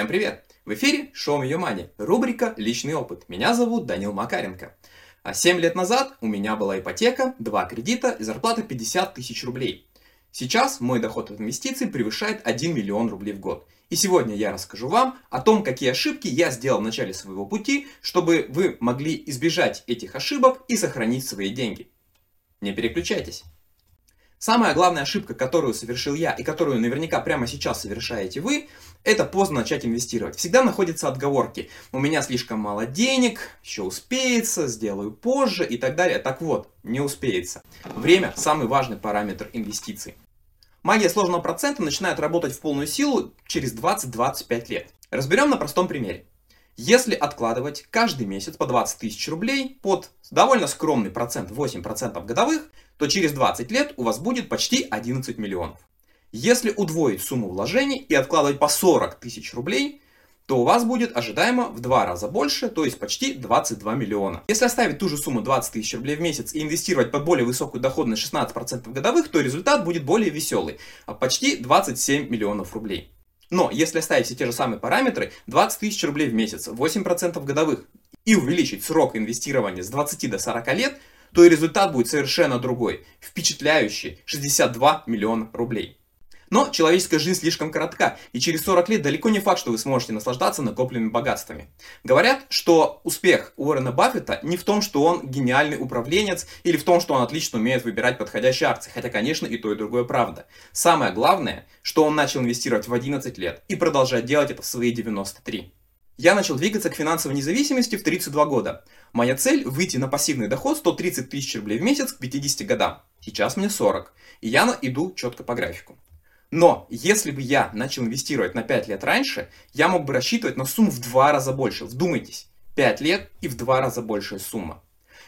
Всем привет! В эфире Show Me Your Money, рубрика «Личный опыт». Меня зовут Данил Макаренко. 7 лет назад у меня была ипотека, 2 кредита и зарплата 50 тысяч рублей. Сейчас мой доход от инвестиций превышает 1 миллион рублей в год. И сегодня я расскажу вам о том, какие ошибки я сделал в начале своего пути, чтобы вы могли избежать этих ошибок и сохранить свои деньги. Не переключайтесь. Самая главная ошибка, которую совершил я и которую наверняка прямо сейчас совершаете вы, это поздно начать инвестировать. Всегда находятся отговорки. У меня слишком мало денег, еще успеется, сделаю позже и так далее. Так вот, не успеется. Время – самый важный параметр инвестиций. Магия сложного процента начинает работать в полную силу через 20-25 лет. Разберем на простом примере. Если откладывать каждый месяц по 20 тысяч рублей под довольно скромный процент, 8% годовых, то через 20 лет у вас будет почти 11 миллионов. Если удвоить сумму вложений и откладывать по 40 тысяч рублей, то у вас будет ожидаемо в 2 раза больше, то есть почти 22 миллиона. Если оставить ту же сумму 20 тысяч рублей в месяц и инвестировать под более высокую доходность 16% годовых, то результат будет более веселый, почти 27 миллионов рублей. Но если оставить все те же самые параметры, 20 тысяч рублей в месяц, 8% годовых, и увеличить срок инвестирования с 20 до 40 лет, то и результат будет совершенно другой, впечатляющий, 62 миллиона рублей. Но человеческая жизнь слишком коротка, и через 40 лет далеко не факт, что вы сможете наслаждаться накопленными богатствами. Говорят, что успех Уоррена Баффета не в том, что он гениальный управленец, или в том, что он отлично умеет выбирать подходящие акции, хотя, конечно, и то, и другое правда. Самое главное, что он начал инвестировать в 11 лет и продолжает делать это в свои 93. Я начал двигаться к финансовой независимости в 32 года. Моя цель – выйти на пассивный доход 130 тысяч рублей в месяц к 50 годам. Сейчас мне 40, и я иду четко по графику. Но если бы я начал инвестировать на 5 лет раньше, я мог бы рассчитывать на сумму в 2 раза больше. Вдумайтесь, 5 лет и в 2 раза большая сумма.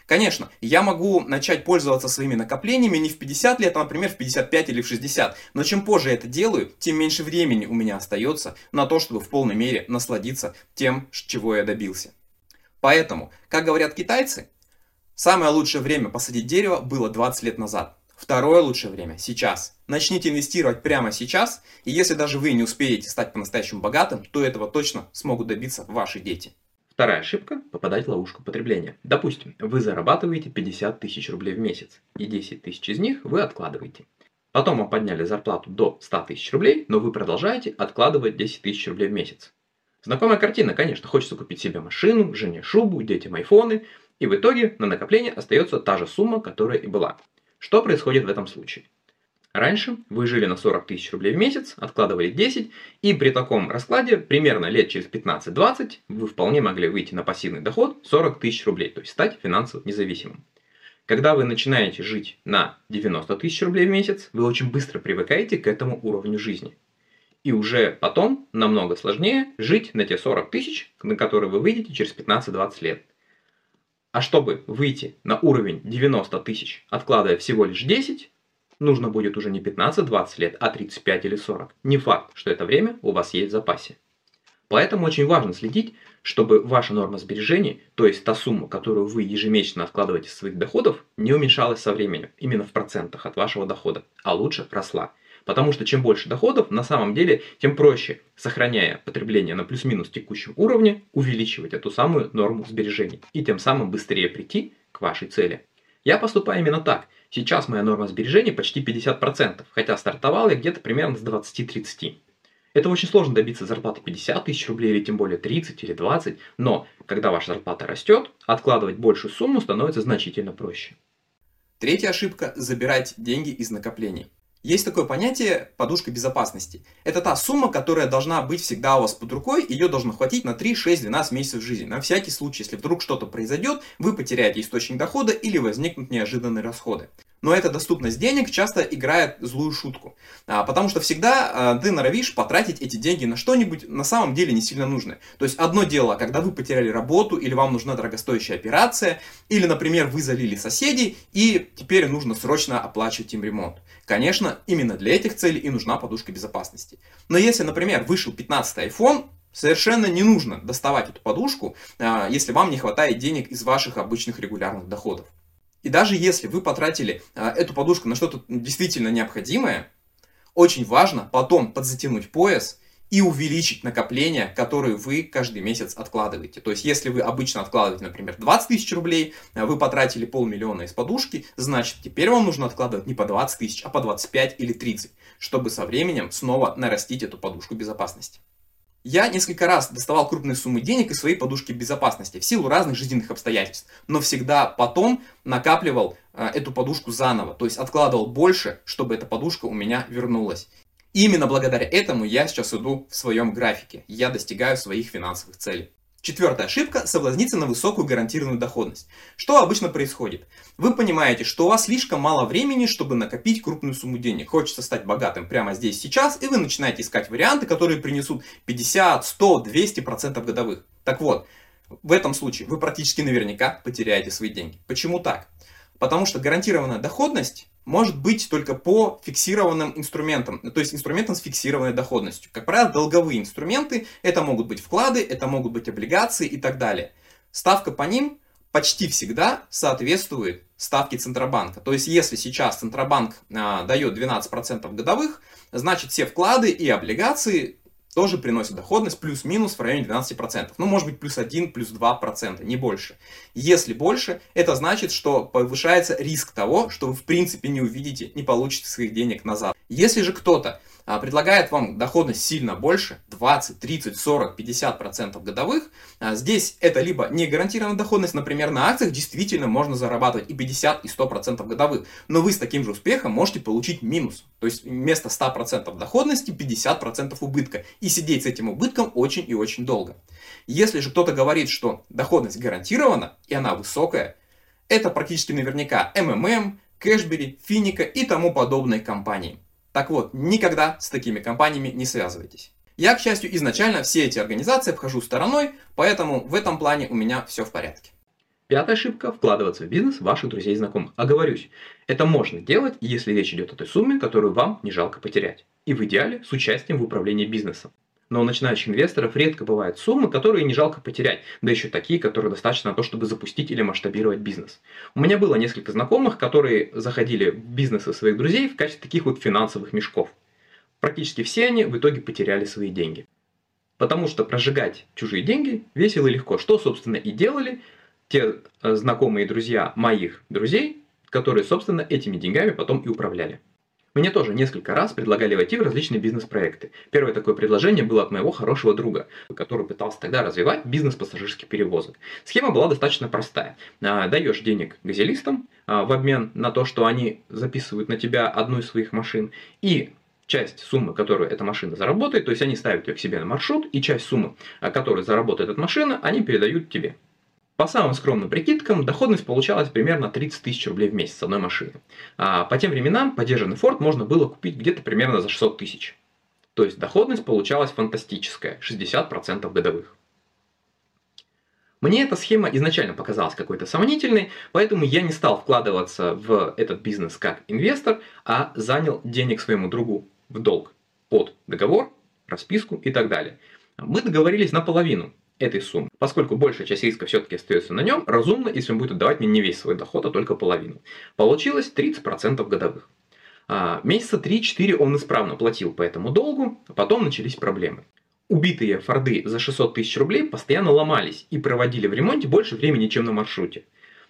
Конечно, я могу начать пользоваться своими накоплениями не в 50 лет, а, например, в 55 или в 60. Но чем позже я это делаю, тем меньше времени у меня остается на то, чтобы в полной мере насладиться тем, чего я добился. Поэтому, как говорят китайцы, самое лучшее время посадить дерево было 20 лет назад. Второе лучшее время – сейчас. Начните инвестировать прямо сейчас, и если даже вы не успеете стать по-настоящему богатым, то этого точно смогут добиться ваши дети. Вторая ошибка – попадать в ловушку потребления. Допустим, вы зарабатываете 50 тысяч рублей в месяц, и 10 тысяч из них вы откладываете. Потом вам подняли зарплату до 100 тысяч рублей, но вы продолжаете откладывать 10 тысяч рублей в месяц. Знакомая картина, конечно, хочется купить себе машину, жене шубу, детям айфоны, и в итоге на накопление остается та же сумма, которая и была. Что происходит в этом случае? Раньше вы жили на 40 тысяч рублей в месяц, откладывали 10, и при таком раскладе примерно лет через 15-20 вы вполне могли выйти на пассивный доход 40 тысяч рублей, то есть стать финансово независимым. Когда вы начинаете жить на 90 тысяч рублей в месяц, вы очень быстро привыкаете к этому уровню жизни. И уже потом намного сложнее жить на те 40 тысяч, на которые вы выйдете через 15-20 лет. А чтобы выйти на уровень 90 тысяч, откладывая всего лишь 10, нужно будет уже не 15-20 лет, а 35 или 40. Не факт, что это время у вас есть в запасе. Поэтому очень важно следить, чтобы ваша норма сбережений, то есть та сумма, которую вы ежемесячно откладываете из своих доходов, не уменьшалась со временем, именно в процентах от вашего дохода, а лучше росла. Потому что чем больше доходов, на самом деле, тем проще, сохраняя потребление на плюс-минус текущем уровне, увеличивать эту самую норму сбережений и тем самым быстрее прийти к вашей цели. Я поступаю именно так. Сейчас моя норма сбережений почти 50%, хотя стартовал я где-то примерно с 20-30. Это очень сложно добиться зарплаты 50 тысяч рублей или тем более 30 или 20, но когда ваша зарплата растет, откладывать большую сумму становится значительно проще. Третья ошибка – забирать деньги из накоплений. Есть такое понятие «подушка безопасности». Это та сумма, которая должна быть всегда у вас под рукой, ее должно хватить на 3, 6, 12 месяцев жизни. На всякий случай, если вдруг что-то произойдет, вы потеряете источник дохода или возникнут неожиданные расходы. Но эта доступность денег часто играет злую шутку, потому что всегда ты норовишь потратить эти деньги на что-нибудь на самом деле не сильно нужное. То есть одно дело, когда вы потеряли работу или вам нужна дорогостоящая операция, или, например, вы залили соседей и теперь нужно срочно оплачивать им ремонт. Конечно, именно для этих целей и нужна подушка безопасности. Но если, например, вышел 15-й iPhone, совершенно не нужно доставать эту подушку, если вам не хватает денег из ваших обычных регулярных доходов. И даже если вы потратили эту подушку на что-то действительно необходимое, очень важно потом подзатянуть пояс и увеличить накопления, которые вы каждый месяц откладываете. То есть, если вы обычно откладываете, например, 20 тысяч рублей, вы потратили 500 000 из подушки, значит, теперь вам нужно откладывать не по 20 тысяч, а по 25 или 30, чтобы со временем снова нарастить эту подушку безопасности. Я несколько раз доставал крупные суммы денег из своей подушки безопасности в силу разных жизненных обстоятельств, но всегда потом накапливал эту подушку заново, то есть откладывал больше, чтобы эта подушка у меня вернулась. И именно благодаря этому я сейчас иду в своем графике, я достигаю своих финансовых целей. Четвертая ошибка – соблазниться на высокую гарантированную доходность. Что обычно происходит? Вы понимаете, что у вас слишком мало времени, чтобы накопить крупную сумму денег. Хочется стать богатым прямо здесь, сейчас, и вы начинаете искать варианты, которые принесут 50, 100, 200% годовых. Так вот, в этом случае вы практически наверняка потеряете свои деньги. Почему так? Потому что гарантированная доходность может быть только по фиксированным инструментам, то есть инструментам с фиксированной доходностью. Как правило, долговые инструменты, это могут быть вклады, это могут быть облигации и так далее. Ставка по ним почти всегда соответствует ставке Центробанка. То есть, если сейчас Центробанк дает 12% годовых, значит все вклады и облигации тоже приносит доходность плюс-минус в районе 12%. Ну, может быть, плюс 1, плюс 2%, не больше. Если больше, это значит, что повышается риск того, что вы, в принципе, не увидите, не получите своих денег назад. Если же кто-то предлагает вам доходность сильно больше, 20, 30, 40, 50% годовых, здесь это либо не гарантированная доходность, например, на акциях действительно можно зарабатывать и 50, и 100% годовых, но вы с таким же успехом можете получить минус, то есть вместо 100% доходности 50% убытка, и сидеть с этим убытком очень и очень долго. Если же кто-то говорит, что доходность гарантирована, и она высокая, это практически наверняка МММ, Кэшбери, Финика и тому подобные компании. Так вот, никогда с такими компаниями не связывайтесь. Я, к счастью, изначально все эти организации обхожу стороной, поэтому в этом плане у меня все в порядке. Пятая ошибка – вкладываться в бизнес ваших друзей и знакомых. Оговорюсь, это можно делать, если речь идет о той сумме, которую вам не жалко потерять. И в идеале с участием в управлении бизнесом. Но у начинающих инвесторов редко бывают суммы, которые не жалко потерять, да еще такие, которые достаточно на то, чтобы запустить или масштабировать бизнес. У меня было несколько знакомых, которые заходили в бизнесы своих друзей в качестве таких вот финансовых мешков. Практически все они в итоге потеряли свои деньги. Потому что прожигать чужие деньги весело и легко, что, собственно, и делали те знакомые друзья моих друзей, которые, собственно, этими деньгами потом и управляли. Мне тоже несколько раз предлагали войти в различные бизнес-проекты. Первое такое предложение было от моего хорошего друга, который пытался тогда развивать бизнес пассажирских перевозок. Схема была достаточно простая. Даешь денег газелистам в обмен на то, что они записывают на тебя одну из своих машин, и часть суммы, которую эта машина заработает, то есть они ставят ее к себе на маршрут, и часть суммы, которую заработает эта машина, они передают тебе. По самым скромным прикидкам, доходность получалась примерно 30 тысяч рублей в месяц с одной машины. А по тем временам подержанный Форд можно было купить где-то примерно за 600 тысяч. То есть доходность получалась фантастическая, 60% годовых. Мне эта схема изначально показалась какой-то сомнительной, поэтому я не стал вкладываться в этот бизнес как инвестор, а занял денег своему другу в долг под договор, расписку и так далее. Мы договорились наполовину этой суммы. Поскольку большая часть риска все-таки остается на нем, разумно, если он будет отдавать мне не весь свой доход, а только половину. Получилось 30% годовых. Месяца 3-4 он исправно платил по этому долгу, а потом начались проблемы. Убитые Форды за 600 тысяч рублей постоянно ломались и проводили в ремонте больше времени, чем на маршруте.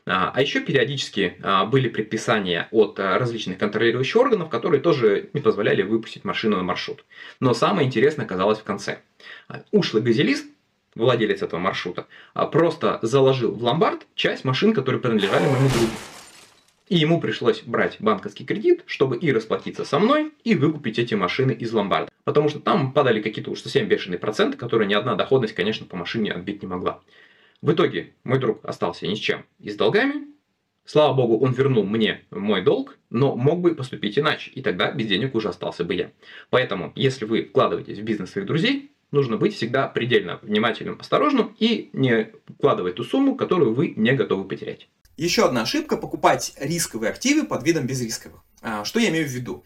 А еще периодически были предписания от различных контролирующих органов, которые тоже не позволяли выпустить машину на маршрут. Но самое интересное оказалось в конце. Ушлый газелист, владелец этого маршрута, просто заложил в ломбард часть машин, которые принадлежали моему другу. И ему пришлось брать банковский кредит, чтобы и расплатиться со мной, и выкупить эти машины из ломбарда. Потому что там падали какие-то уж совсем бешеные проценты, которые ни одна доходность, конечно, по машине отбить не могла. В итоге мой друг остался ни с чем и с долгами. Слава богу, он вернул мне мой долг, но мог бы поступить иначе, и тогда без денег уже остался бы я. Поэтому, если вы вкладываетесь в бизнес своих друзей, нужно быть всегда предельно внимательным, осторожным и не вкладывать ту сумму, которую вы не готовы потерять. Еще одна ошибка – покупать рисковые активы под видом безрисковых. Что я имею в виду?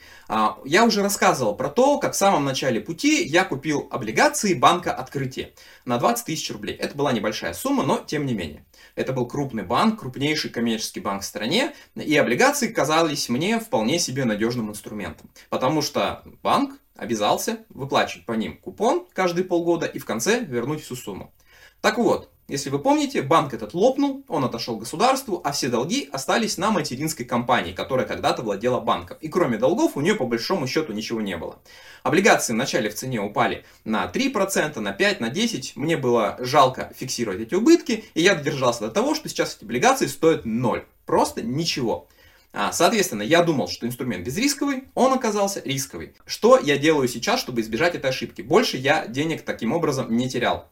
Я уже рассказывал про то, как в самом начале пути я купил облигации банка «Открытие» на 20 тысяч рублей. Это была небольшая сумма, но тем не менее. Это был крупный банк, крупнейший коммерческий банк в стране, и облигации казались мне вполне себе надежным инструментом, потому что банк обязался выплачивать по ним купон каждые полгода и в конце вернуть всю сумму. Так вот, если вы помните, банк этот лопнул, он отошел к государству, а все долги остались на материнской компании, которая когда-то владела банком. И кроме долгов у нее по большому счету ничего не было. Облигации вначале в цене упали на 3%, на 5%, на 10%. Мне было жалко фиксировать эти убытки, и я додержался до того, что сейчас эти облигации стоят 0. Просто ничего. Соответственно, я думал, что инструмент безрисковый, он оказался рисковый. Что я делаю сейчас, чтобы избежать этой ошибки? Больше я денег таким образом не терял.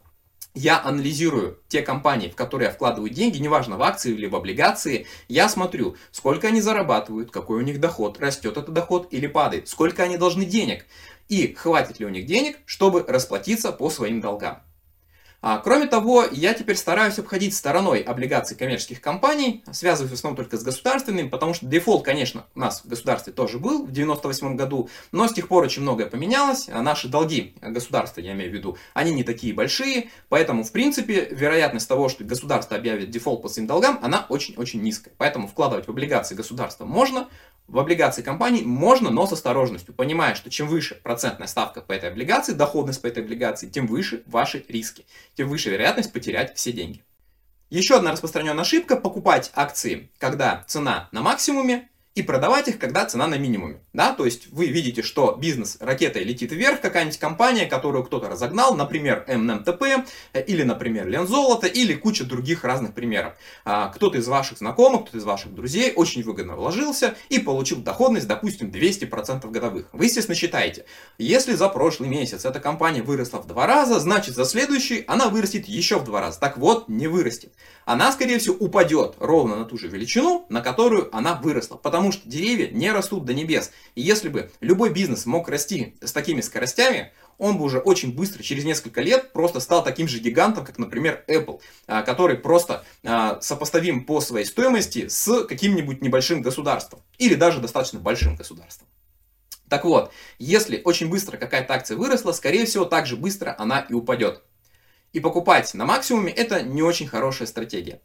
Я анализирую те компании, в которые я вкладываю деньги, неважно в акции или в облигации. Я смотрю, сколько они зарабатывают, какой у них доход, растет этот доход или падает, сколько они должны денег и хватит ли у них денег, чтобы расплатиться по своим долгам. Кроме того, я теперь стараюсь обходить стороной облигации коммерческих компаний, связываюсь в основном только с государственными, потому что дефолт, конечно, у нас в государстве тоже был в 1998 году, но с тех пор очень многое поменялось, наши долги государства, я имею в виду, они не такие большие, поэтому, в принципе, вероятность того, что государство объявит дефолт по своим долгам, она очень-очень низкая, поэтому вкладывать в облигации государства можно, в облигации компаний можно, но с осторожностью, понимая, что чем выше процентная ставка по этой облигации, доходность по этой облигации, тем выше ваши риски, тем выше вероятность потерять все деньги. Еще одна распространенная ошибка – покупать акции, когда цена на максимуме, и продавать их, когда цена на минимуме. Да? То есть вы видите, что бизнес ракетой летит вверх, какая-нибудь компания, которую кто-то разогнал, например, МНТП, или, например, Лензолото, или куча других разных примеров. Кто-то из ваших знакомых, кто-то из ваших друзей очень выгодно вложился и получил доходность, допустим, 200% годовых. Вы, естественно, считаете, если за прошлый месяц эта компания выросла в 2 раза, значит, за следующий она вырастет еще в 2 раза. Так вот, не вырастет. Она, скорее всего, упадет ровно на ту же величину, на которую она выросла, потому что деревья не растут до небес. И если бы любой бизнес мог расти с такими скоростями, он бы уже очень быстро, через несколько лет, просто стал таким же гигантом, как, например, Apple, который просто сопоставим по своей стоимости с каким-нибудь небольшим государством или даже достаточно большим государством. Так вот, если очень быстро какая-то акция выросла, скорее всего, так же быстро она и упадет. И покупать на максимуме – это не очень хорошая стратегия.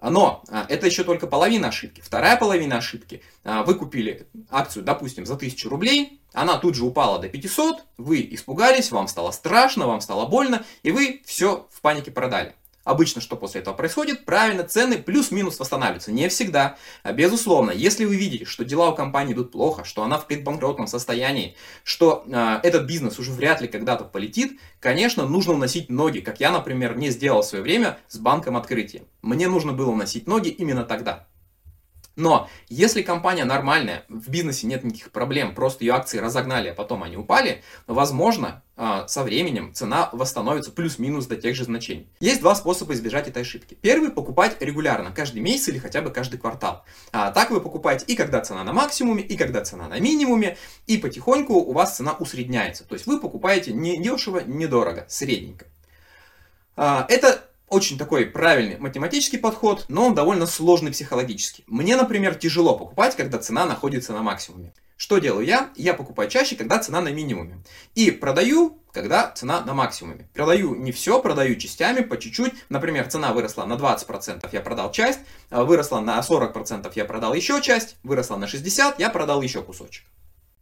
Но это еще только половина ошибки. Вторая половина ошибки. Вы купили акцию, допустим, за 1000 рублей, она тут же упала до 500, вы испугались, вам стало страшно, вам стало больно, и вы все в панике продали. Обычно, что после этого происходит, правильно, цены плюс-минус восстанавливаются. Не всегда. Безусловно, если вы видите, что дела у компании идут плохо, что она в предбанкротном состоянии, что этот бизнес уже вряд ли когда-то полетит, конечно, нужно уносить ноги, как я, например, не сделал в свое время с банком «Открытие». Мне нужно было уносить ноги именно тогда. Но если компания нормальная, в бизнесе нет никаких проблем, просто ее акции разогнали, а потом они упали, возможно, со временем цена восстановится плюс-минус до тех же значений. Есть 2 способа избежать этой ошибки. Первый – покупать регулярно, каждый месяц или хотя бы каждый квартал. Так вы покупаете и когда цена на максимуме, и когда цена на минимуме, и потихоньку у вас цена усредняется. То есть вы покупаете не дешево, не дорого, средненько. Это очень такой правильный математический подход, но он довольно сложный психологически. Мне, например, тяжело покупать, когда цена находится на максимуме. Что делаю я? Я покупаю чаще, когда цена на минимуме. И продаю, когда цена на максимуме. Продаю не все, продаю частями, по чуть-чуть. Например, цена выросла на 20%, я продал часть. Выросла на 40%, я продал еще часть. Выросла на 60%, я продал еще кусочек.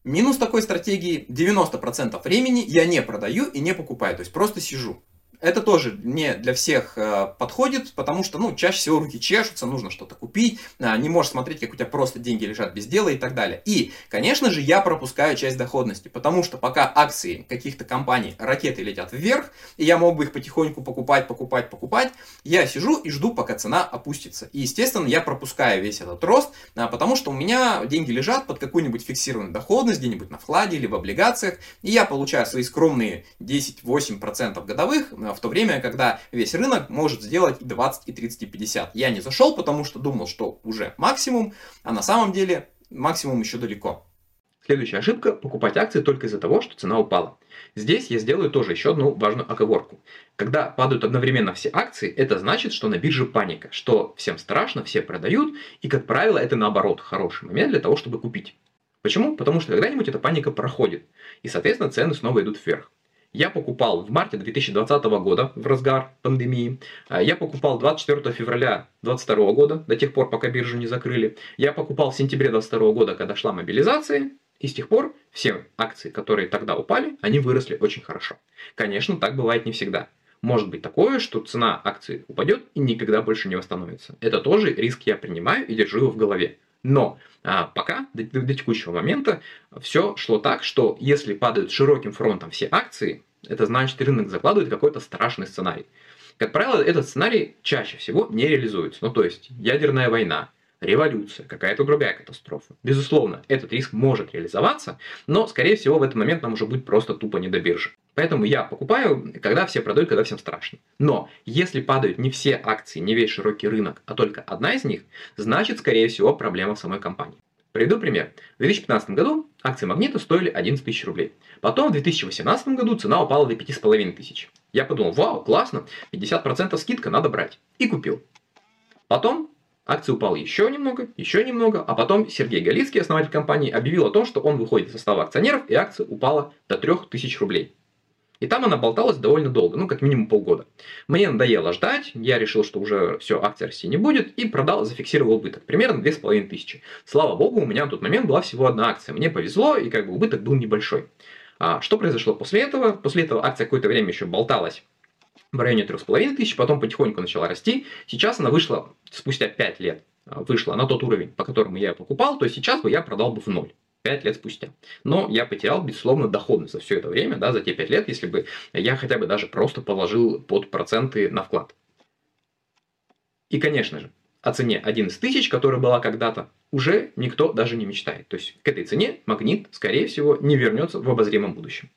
Минус такой стратегии: 90% времени я не продаю и не покупаю, то есть просто сижу. Это тоже не для всех подходит, потому что, чаще всего руки чешутся, нужно что-то купить, не можешь смотреть, как у тебя просто деньги лежат без дела и так далее. И, конечно же, я пропускаю часть доходности, потому что пока акции каких-то компаний, ракеты летят вверх, и я мог бы их потихоньку покупать, я сижу и жду, пока цена опустится. И, естественно, я пропускаю весь этот рост, потому что у меня деньги лежат под какую-нибудь фиксированную доходность, где-нибудь на вкладе или в облигациях, и я получаю свои скромные 10-8% годовых, в то время, когда весь рынок может сделать и 20, и 30, и 50. Я не зашел, потому что думал, что уже максимум, а на самом деле максимум еще далеко. Следующая ошибка – покупать акции только из-за того, что цена упала. Здесь я сделаю тоже еще одну важную оговорку. Когда падают одновременно все акции, это значит, что на бирже паника, что всем страшно, все продают, и, как правило, это наоборот хороший момент для того, чтобы купить. Почему? Потому что когда-нибудь эта паника проходит, и, соответственно, цены снова идут вверх. Я покупал в марте 2020 года, в разгар пандемии. Я покупал 24 февраля 2022 года, до тех пор, пока биржу не закрыли. Я покупал в сентябре 2022 года, когда шла мобилизация. И с тех пор все акции, которые тогда упали, они выросли очень хорошо. Конечно, так бывает не всегда. Может быть такое, что цена акции упадет и никогда больше не восстановится. Это тоже риск я принимаю и держу его в голове. Но пока, до текущего момента, все шло так, что если падают широким фронтом все акции, это значит, рынок закладывает какой-то страшный сценарий. Как правило, этот сценарий чаще всего не реализуется. Ну, то есть, ядерная война, революция, какая-то другая катастрофа. Безусловно, этот риск может реализоваться, но, скорее всего, в этот момент нам уже будет просто тупо не до биржи. Поэтому я покупаю, когда все продают, когда всем страшно. Но если падают не все акции, не весь широкий рынок, а только одна из них, значит, скорее всего, проблема в самой компании. Приведу пример. В 2015 году акции «Магнита» стоили 11 тысяч рублей. Потом в 2018 году цена упала до 5,5 тысяч. Я подумал, вау, классно, 50% скидка, надо брать. И купил. Потом акция упала еще немного, а потом Сергей Галицкий, основатель компании, объявил о том, что он выходит из состава акционеров, и акция упала до 3000 рублей. И там она болталась довольно долго, ну как минимум полгода. Мне надоело ждать, я решил, что уже все, акция расти не будет, и продал, зафиксировал убыток, примерно 2500. Слава богу, у меня на тот момент была всего одна акция, мне повезло, и как бы убыток был небольшой. А что произошло после этого? После этого акция какое-то время еще болталась в районе 3500, потом потихоньку начала расти. Сейчас она вышла, спустя 5 лет, вышла на тот уровень, по которому я ее покупал, то есть сейчас бы я продал бы в ноль. 5 лет спустя. Но я потерял, безусловно, доходность за все это время, да, за те 5 лет, если бы я хотя бы даже просто положил под проценты на вклад. И, конечно же, о цене 11 тысяч, которая была когда-то, уже никто даже не мечтает. То есть к этой цене «Магнит», скорее всего, не вернется в обозримом будущем.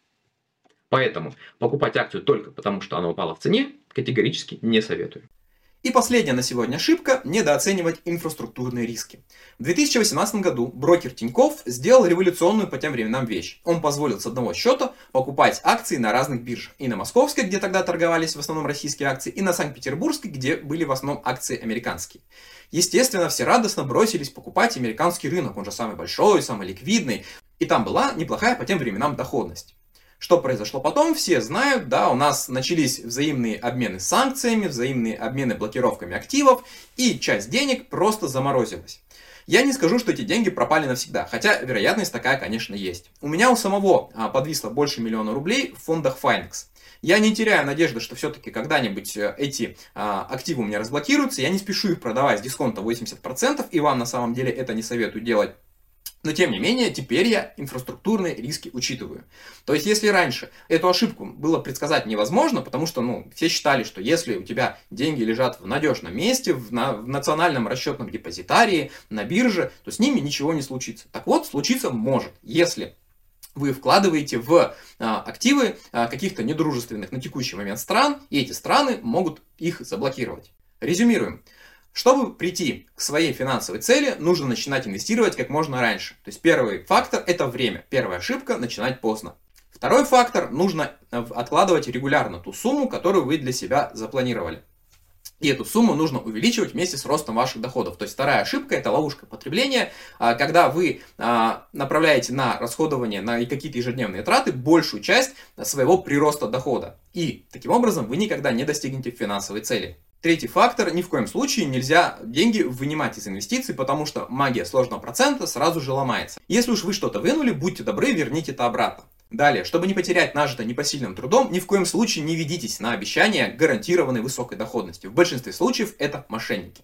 Поэтому покупать акцию только потому, что она упала в цене, категорически не советую. И последняя на сегодня ошибка – недооценивать инфраструктурные риски. В 2018 году брокер Тинькофф сделал революционную по тем временам вещь. Он позволил с одного счета покупать акции на разных биржах. И на Московской, где тогда торговались в основном российские акции, и на Санкт-Петербургской, где были в основном акции американские. Естественно, все радостно бросились покупать американский рынок, он же самый большой, самый ликвидный. И там была неплохая по тем временам доходность. Что произошло потом, все знают, да, у нас начались взаимные обмены санкциями, взаимные обмены блокировками активов, и часть денег просто заморозилась. Я не скажу, что эти деньги пропали навсегда, хотя вероятность такая, конечно, есть. У меня у самого подвисло больше миллиона рублей в фондах Finex. Я не теряю надежды, что все-таки когда-нибудь эти активы у меня разблокируются, я не спешу их продавать с дисконта 80%, и вам на самом деле это не советую делать. Но, тем не менее, теперь я инфраструктурные риски учитываю. То есть, если раньше эту ошибку было предсказать невозможно, потому что все считали, что если у тебя деньги лежат в надежном месте, в национальном расчетном депозитарии, на бирже, то с ними ничего не случится. Так вот, случиться может, если вы вкладываете в активы каких-то недружественных на текущий момент стран, и эти страны могут их заблокировать. Резюмируем. Чтобы прийти к своей финансовой цели, нужно начинать инвестировать как можно раньше. То есть первый фактор – это время. Первая ошибка – начинать поздно. Второй фактор – нужно откладывать регулярно ту сумму, которую вы для себя запланировали. И эту сумму нужно увеличивать вместе с ростом ваших доходов. То есть вторая ошибка – это ловушка потребления, когда вы направляете на расходование, на какие-то ежедневные траты большую часть своего прироста дохода. И таким образом вы никогда не достигнете финансовой цели. Третий фактор, ни в коем случае нельзя деньги вынимать из инвестиций, потому что магия сложного процента сразу же ломается. Если уж вы что-то вынули, будьте добры, верните это обратно. Далее, чтобы не потерять нажитое непосильным трудом, ни в коем случае не ведитесь на обещания гарантированной высокой доходности. В большинстве случаев это мошенники.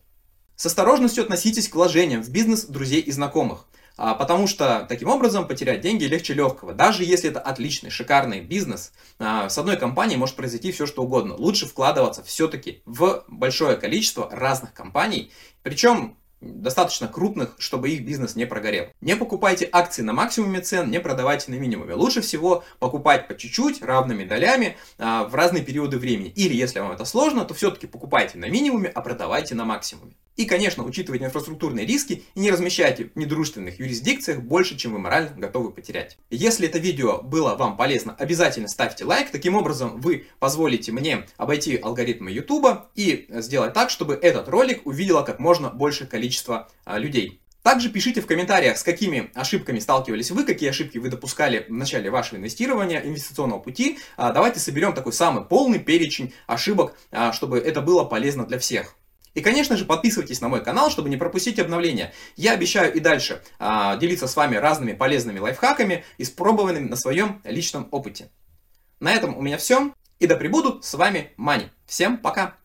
С осторожностью относитесь к вложениям в бизнес друзей и знакомых. Потому что таким образом потерять деньги легче легкого. Даже если это отличный, шикарный бизнес, с одной компанией может произойти все что угодно. Лучше вкладываться все-таки в большое количество разных компаний, причем достаточно крупных, чтобы их бизнес не прогорел. Не покупайте акции на максимуме цен, не продавайте на минимуме. Лучше всего покупать по чуть-чуть, равными долями в разные периоды времени. Или, если вам это сложно, то все-таки покупайте на минимуме, а продавайте на максимуме. И, конечно, учитывайте инфраструктурные риски и не размещайте в недружественных юрисдикциях больше, чем вы морально готовы потерять. Если это видео было вам полезно, обязательно ставьте лайк. Таким образом, вы позволите мне обойти алгоритмы YouTube и сделать так, чтобы этот ролик увидело как можно большее количество людей. Также пишите в комментариях, с какими ошибками сталкивались вы, какие ошибки вы допускали в начале вашего инвестирования, инвестиционного пути. Давайте соберем такой самый полный перечень ошибок, чтобы это было полезно для всех. И, конечно же, подписывайтесь на мой канал, чтобы не пропустить обновления. Я обещаю и дальше делиться с вами разными полезными лайфхаками, испробованными на своем личном опыте. На этом у меня все. И да пребудут с вами Money. Всем пока!